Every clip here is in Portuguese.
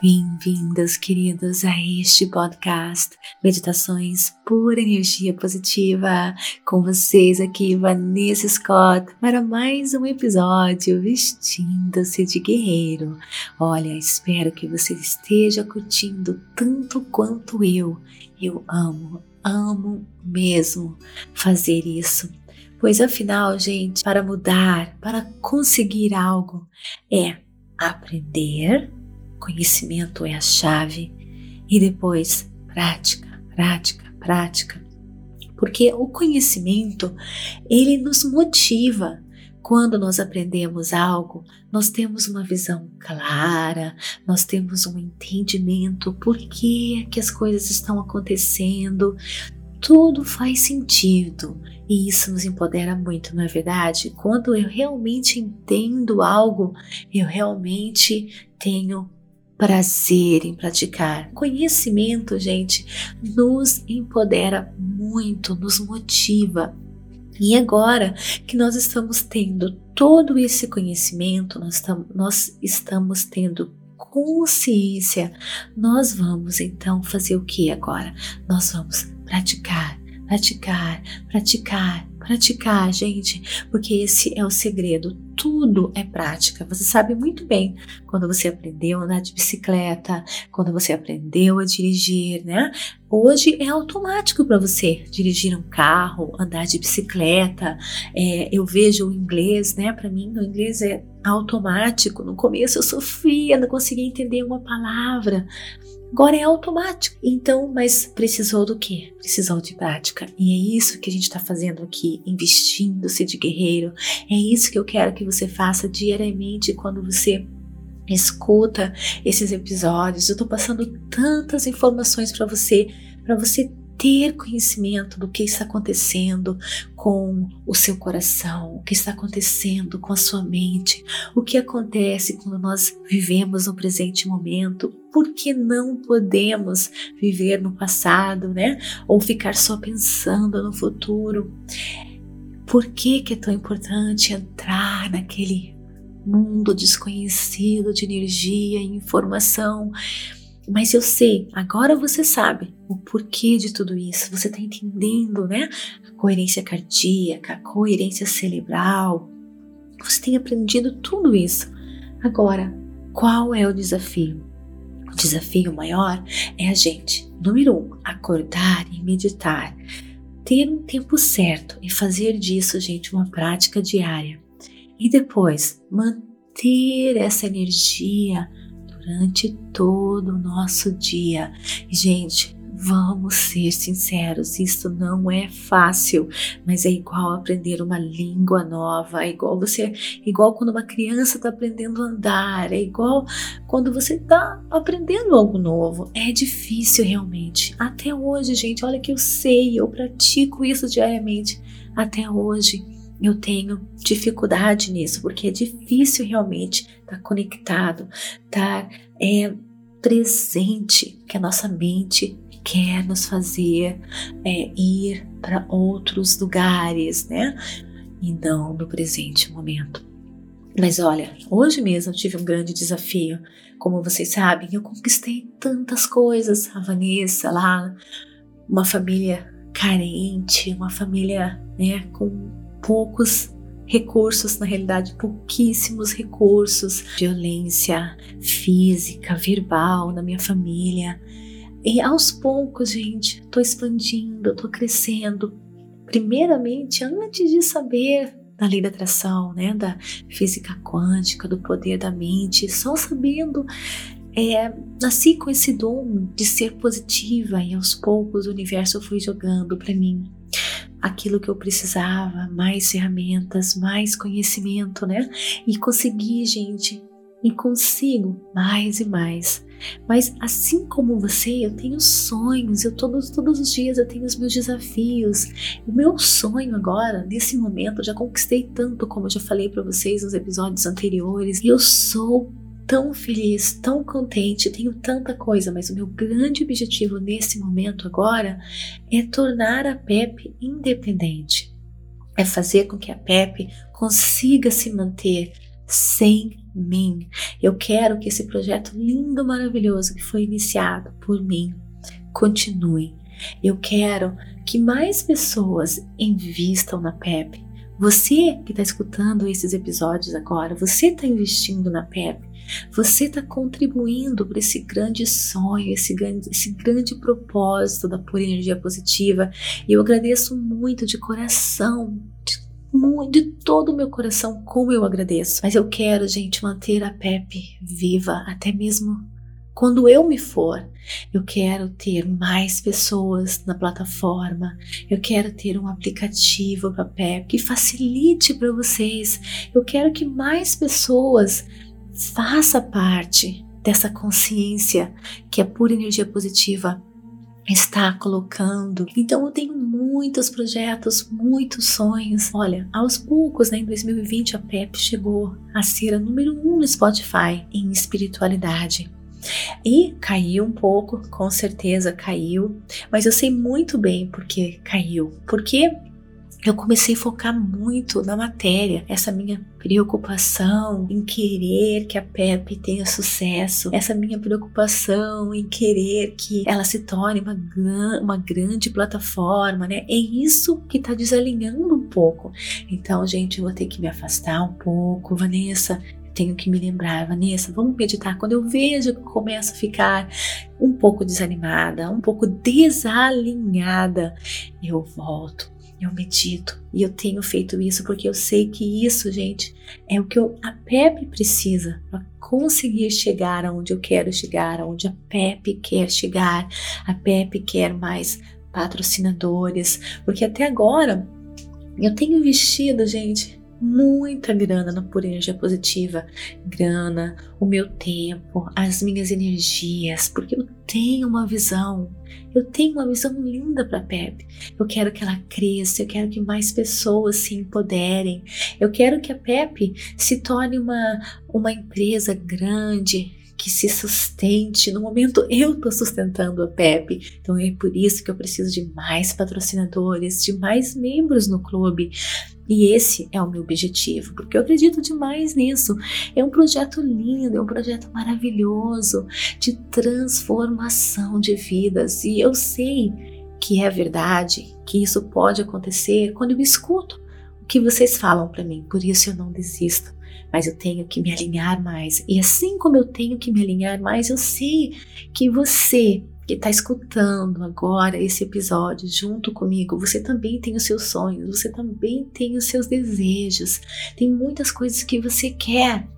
Bem-vindos, queridos, a este podcast Meditações Pura Energia Positiva. Com vocês aqui, Vanessa Scott, para mais um episódio Vestindo-se de Guerreiro. Olha, espero que você esteja curtindo tanto quanto eu. Eu amo mesmo fazer isso. Pois afinal, gente, para mudar, para conseguir algo, é aprender. Conhecimento é a chave e depois prática, porque o conhecimento ele nos motiva. Quando nós aprendemos algo, nós temos uma visão clara, nós temos um entendimento por que que as coisas estão acontecendo, tudo faz sentido e isso nos empodera muito, não é verdade? Quando eu realmente entendo algo, eu realmente tenho prazer em praticar. Conhecimento, gente, nos empodera muito, nos motiva. E agora que nós estamos tendo todo esse conhecimento, nós estamos tendo consciência, nós vamos então fazer o que agora? Nós vamos praticar, gente, porque esse é o segredo, tudo é prática. Você sabe muito bem, quando você aprendeu a andar de bicicleta, quando você aprendeu a dirigir, né? Hoje é automático para você dirigir um carro, andar de bicicleta. Eu vejo o inglês, né? Para mim, o inglês é automático. No começo eu sofria, não conseguia entender uma palavra. Agora é automático. Então, mas precisou do quê? Precisou de prática. E é isso que a gente está fazendo aqui, investindo-se de guerreiro. É isso que eu quero que você faça diariamente quando você escuta esses episódios. Eu estou passando tantas informações para você ter conhecimento do que está acontecendo com o seu coração, o que está acontecendo com a sua mente, o que acontece quando nós vivemos no presente momento, porque não podemos viver no passado, né? Ou ficar só pensando no futuro. Por que que é tão importante entrar naquele mundo desconhecido de energia e informação? Mas eu sei, agora você sabe o porquê de tudo isso. Você está entendendo, né? A coerência cardíaca, a coerência cerebral. Você tem aprendido tudo isso. Agora, qual é o desafio? O desafio maior é a gente, número 1, acordar e meditar. Ter um tempo certo e fazer disso, gente, uma prática diária. E depois, manter essa energia durante todo o nosso dia. Gente, vamos ser sinceros, isso não é fácil, mas é igual aprender uma língua nova, é igual você, igual quando uma criança está aprendendo a andar, é igual quando você está aprendendo algo novo. É difícil realmente. Até hoje, gente, olha que eu sei, eu pratico isso diariamente. Até hoje eu tenho dificuldade nisso, porque é difícil realmente estar conectado, estar presente, que a nossa mente quer nos fazer ir para outros lugares, né? E não no presente momento. Mas olha, hoje mesmo eu tive um grande desafio. Como vocês sabem, eu conquistei tantas coisas. A Vanessa lá, uma família carente, uma família, né, com poucos recursos, na realidade pouquíssimos recursos, violência física, verbal na minha família. E aos poucos, gente, tô expandindo, tô crescendo, primeiramente antes de saber da lei da atração, né, da física quântica, do poder da mente, só sabendo. Nasci com esse dom de ser positiva e aos poucos o universo foi jogando para mim aquilo que eu precisava, mais ferramentas, mais conhecimento, né? E consegui, gente, e consigo mais e mais. Mas assim como você, eu tenho sonhos, eu todos os dias eu tenho os meus desafios. O meu sonho agora, nesse momento, eu já conquistei tanto, como eu já falei para vocês nos episódios anteriores, e eu sou tão feliz, tão contente, tenho tanta coisa, mas o meu grande objetivo nesse momento agora é tornar a Pepe independente, é fazer com que a Pepe consiga se manter sem mim. Eu quero que esse projeto lindo, maravilhoso que foi iniciado por mim continue. Eu quero que mais pessoas invistam na PEP. Você que está escutando esses episódios agora, você está investindo na PEP, você está contribuindo para esse grande sonho, esse grande propósito da Pura Energia Positiva. E eu agradeço muito de coração, de todo o meu coração, como eu agradeço. Mas eu quero, gente, manter a PEP viva, até mesmo quando eu me for. Eu quero ter mais pessoas na plataforma, eu quero ter um aplicativo para a PEP que facilite para vocês, eu quero que mais pessoas façam parte dessa consciência que a Pura Energia Positiva está colocando. Então eu tenho muitos projetos, muitos sonhos. Olha, aos poucos, né, em 2020 a PEP chegou a ser a número 1 no Spotify em espiritualidade. E caiu um pouco, com certeza caiu, mas eu sei muito bem porque caiu, porque eu comecei a focar muito na matéria, essa minha preocupação em querer que a PEP tenha sucesso, essa minha preocupação em querer que ela se torne uma grande plataforma, né? É isso que está desalinhando um pouco. Então, gente, eu vou ter que me afastar um pouco, Vanessa. Tenho que me lembrar, Vanessa, vamos meditar. Quando eu vejo que eu começo a ficar um pouco desanimada, um pouco desalinhada, eu volto, eu medito. E eu tenho feito isso porque eu sei que isso, gente, é o que a PEP precisa para conseguir chegar aonde eu quero chegar, aonde a PEP quer chegar. A PEP quer mais patrocinadores, porque até agora eu tenho investido, gente, muita grana na Pura Energia Positiva, grana, o meu tempo, as minhas energias, porque eu tenho uma visão linda para a PEP. Eu quero que ela cresça, eu quero que mais pessoas se empoderem, eu quero que a PEP se torne uma empresa grande, que se sustente. No momento eu estou sustentando a PEP, então é por isso que eu preciso de mais patrocinadores, de mais membros no clube, e esse é o meu objetivo, porque eu acredito demais nisso. É um projeto lindo, é um projeto maravilhoso de transformação de vidas, e eu sei que é verdade, que isso pode acontecer quando eu escuto o que vocês falam para mim, por isso eu não desisto. Mas eu tenho que me alinhar mais. E assim como eu tenho que me alinhar mais, eu sei que você que está escutando agora esse episódio junto comigo, você também tem os seus sonhos, você também tem os seus desejos, tem muitas coisas que você quer.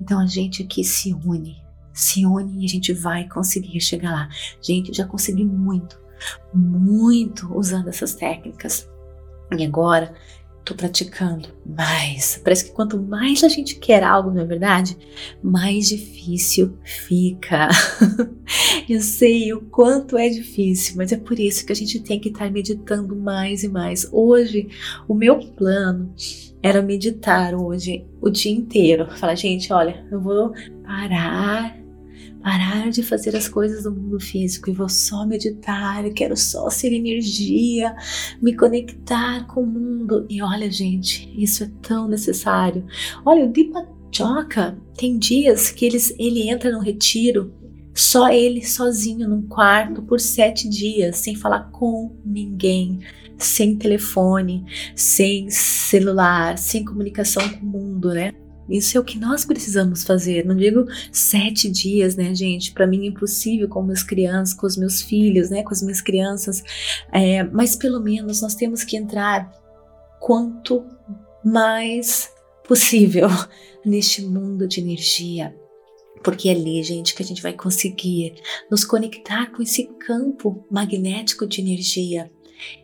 Então a gente aqui se une e a gente vai conseguir chegar lá. Gente, eu já consegui muito usando essas técnicas. E agora estou praticando mais. Parece que quanto mais a gente quer algo, não é verdade? Mais difícil fica. Eu sei o quanto é difícil, mas é por isso que a gente tem que estar meditando mais e mais. Hoje, o meu plano era meditar hoje o dia inteiro. Falar, gente, olha, eu vou parar de fazer as coisas do mundo físico e vou só meditar, eu quero só ser energia, me conectar com o mundo. E olha, gente, isso é tão necessário. Olha, o Deepak Chopra tem dias que ele entra num retiro, só ele sozinho num quarto por 7 dias, sem falar com ninguém, sem telefone, sem celular, sem comunicação com o mundo, né? Isso é o que nós precisamos fazer. Não digo 7 dias, né, gente? Para mim é impossível com os meus filhos, né? Com as minhas crianças. Mas pelo menos nós temos que entrar quanto mais possível neste mundo de energia. Porque é ali, gente, que a gente vai conseguir nos conectar com esse campo magnético de energia.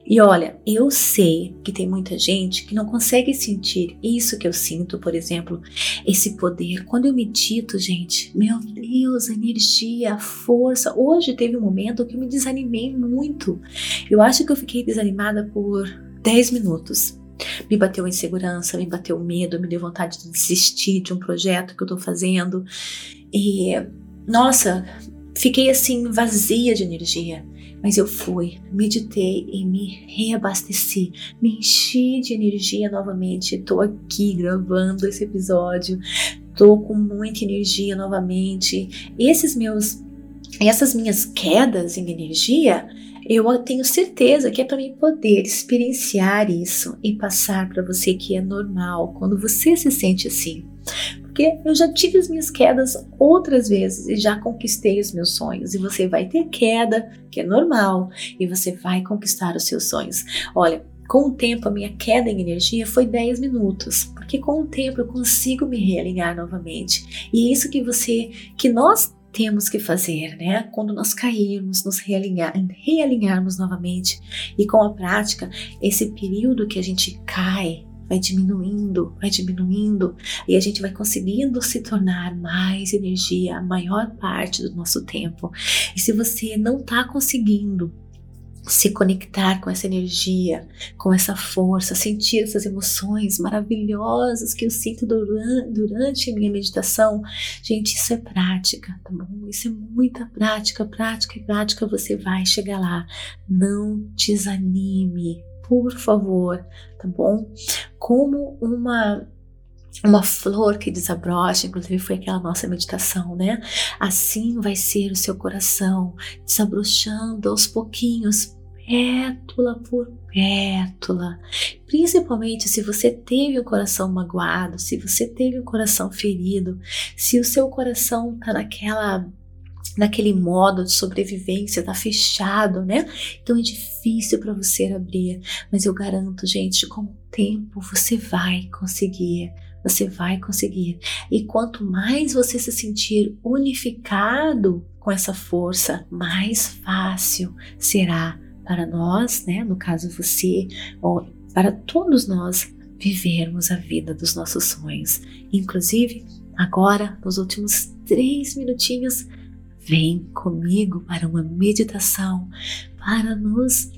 E olha, eu sei que tem muita gente que não consegue sentir isso que eu sinto, por exemplo, esse poder. Quando eu medito, gente, meu Deus, a energia, a força. Hoje teve um momento que eu me desanimei muito. Eu acho que eu fiquei desanimada por 10 minutos. Me bateu insegurança, me bateu medo, me deu vontade de desistir de um projeto que eu tô fazendo. E, nossa, fiquei assim vazia de energia. Mas eu fui, meditei e me reabasteci, me enchi de energia novamente. Tô aqui gravando esse episódio, tô com muita energia novamente. Essas minhas quedas em energia, eu tenho certeza que é para mim poder experienciar isso e passar para você que é normal quando você se sente assim. Porque eu já tive as minhas quedas outras vezes e já conquistei os meus sonhos. E você vai ter queda, que é normal, e você vai conquistar os seus sonhos. Olha, com o tempo a minha queda em energia foi 10 minutos, porque com o tempo eu consigo me realinhar novamente. E é isso que nós temos que fazer, né? Quando nós cairmos, nos realinharmos novamente. E com a prática, esse período que a gente cai vai diminuindo, e a gente vai conseguindo se tornar mais energia a maior parte do nosso tempo. E se você não está conseguindo se conectar com essa energia, com essa força, sentir essas emoções maravilhosas que eu sinto durante a minha meditação, gente, isso é prática, tá bom? Isso é muita prática, você vai chegar lá. Não desanime, por favor, tá bom? Como uma flor que desabrocha, inclusive foi aquela nossa meditação, né? Assim vai ser o seu coração, desabrochando aos pouquinhos, pétala por pétala. Principalmente se você teve o coração magoado, se você teve o coração ferido, se o seu coração tá naquele modo de sobrevivência, tá fechado, né? Então é difícil para você abrir, mas eu garanto, gente, com o tempo você vai conseguir. E quanto mais você se sentir unificado com essa força, mais fácil será para nós, né? No caso você, ou para todos nós, vivermos a vida dos nossos sonhos. Inclusive, agora, nos últimos 3 minutinhos, vem comigo para uma meditação, para nos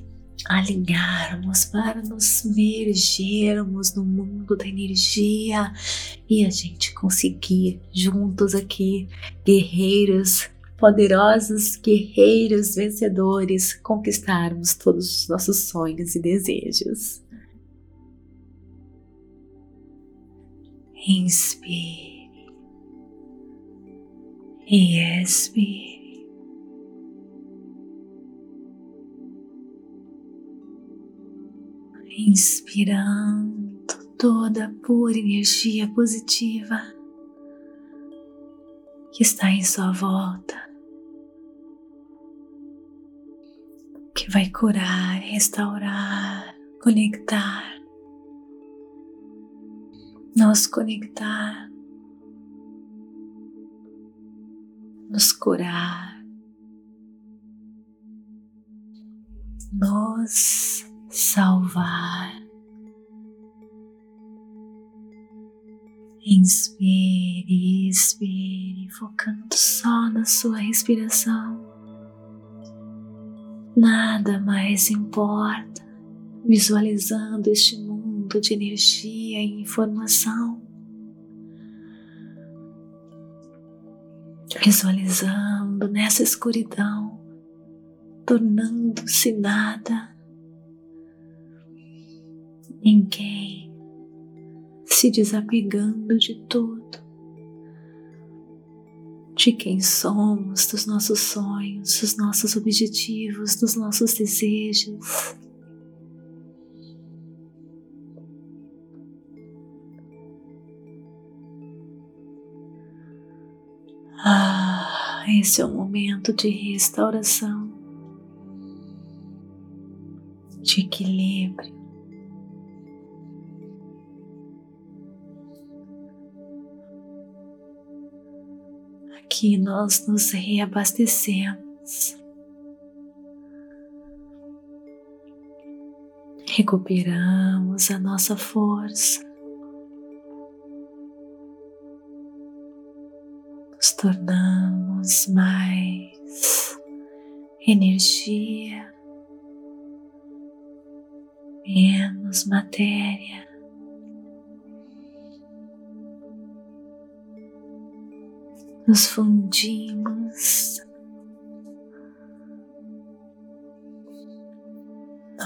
alinharmos, para nos submergirmos no mundo da energia e a gente conseguir juntos aqui, guerreiros, poderosos, guerreiros, vencedores, conquistarmos todos os nossos sonhos e desejos. Inspire. E expire. Inspirando toda a pura energia positiva que está em sua volta, que vai curar, restaurar, conectar, nos conectar, nos curar, nos salvar. Inspire, expire, focando só na sua respiração. Nada mais importa, visualizando este mundo de energia e informação. Visualizando nessa escuridão, tornando-se nada, ninguém, se desapegando de tudo, de quem somos, dos nossos sonhos, dos nossos objetivos, dos nossos desejos. Esse é o momento de restauração, de equilíbrio. Aqui nós nos reabastecemos, recuperamos a nossa força, nos tornamos mais energia, menos matéria. Nos fundimos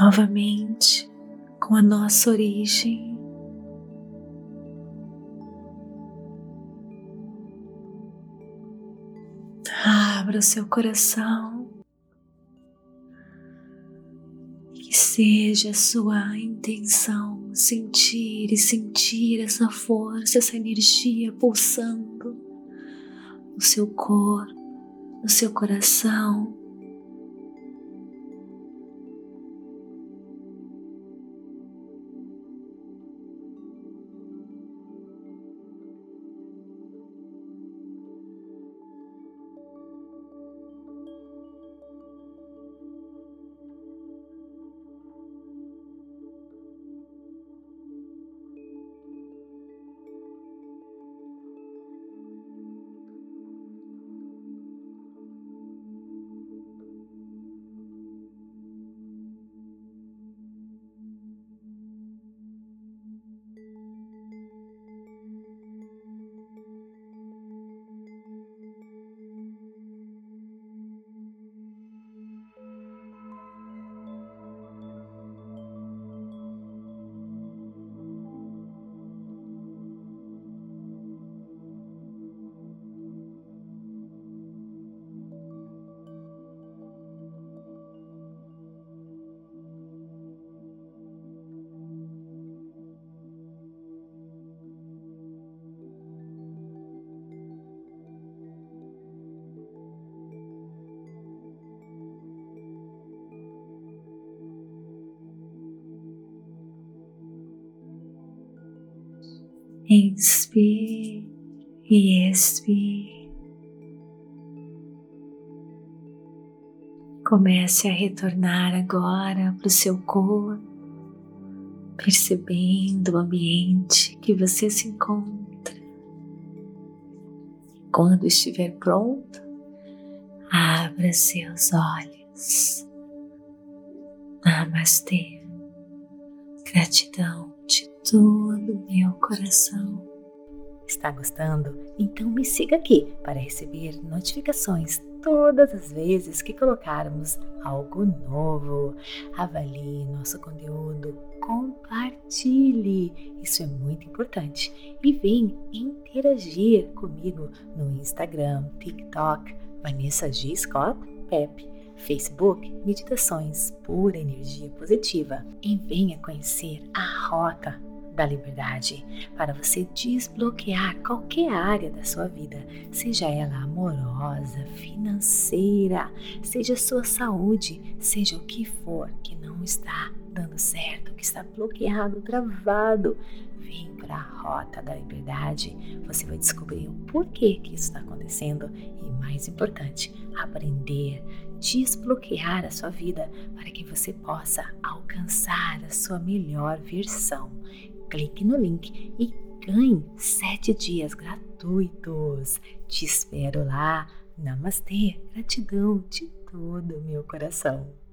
novamente com a nossa origem. Abra o seu coração, que seja a sua intenção sentir e sentir essa força, essa energia pulsando no seu corpo, no seu coração. Inspire e expire. Comece a retornar agora para o seu corpo, percebendo o ambiente que você se encontra. Quando estiver pronto, abra seus olhos. Namastê. Gratidão de todo meu coração. Está gostando? Então me siga aqui para receber notificações todas as vezes que colocarmos algo novo. Avalie nosso conteúdo, compartilhe, isso é muito importante. E vem interagir comigo no Instagram, TikTok, Vanessa Scott, Pep. Facebook, Meditações Pura Energia Positiva, e venha conhecer a Rota da Liberdade para você desbloquear qualquer área da sua vida, seja ela amorosa, financeira, seja sua saúde, seja o que for que não está dando certo, que está bloqueado, travado. Vem para a Rota da Liberdade, você vai descobrir o porquê que isso está acontecendo e, mais importante, aprender, desbloquear a sua vida para que você possa alcançar a sua melhor versão. Clique no link e ganhe 7 dias gratuitos. Te espero lá. Namastê, gratidão de todo o meu coração.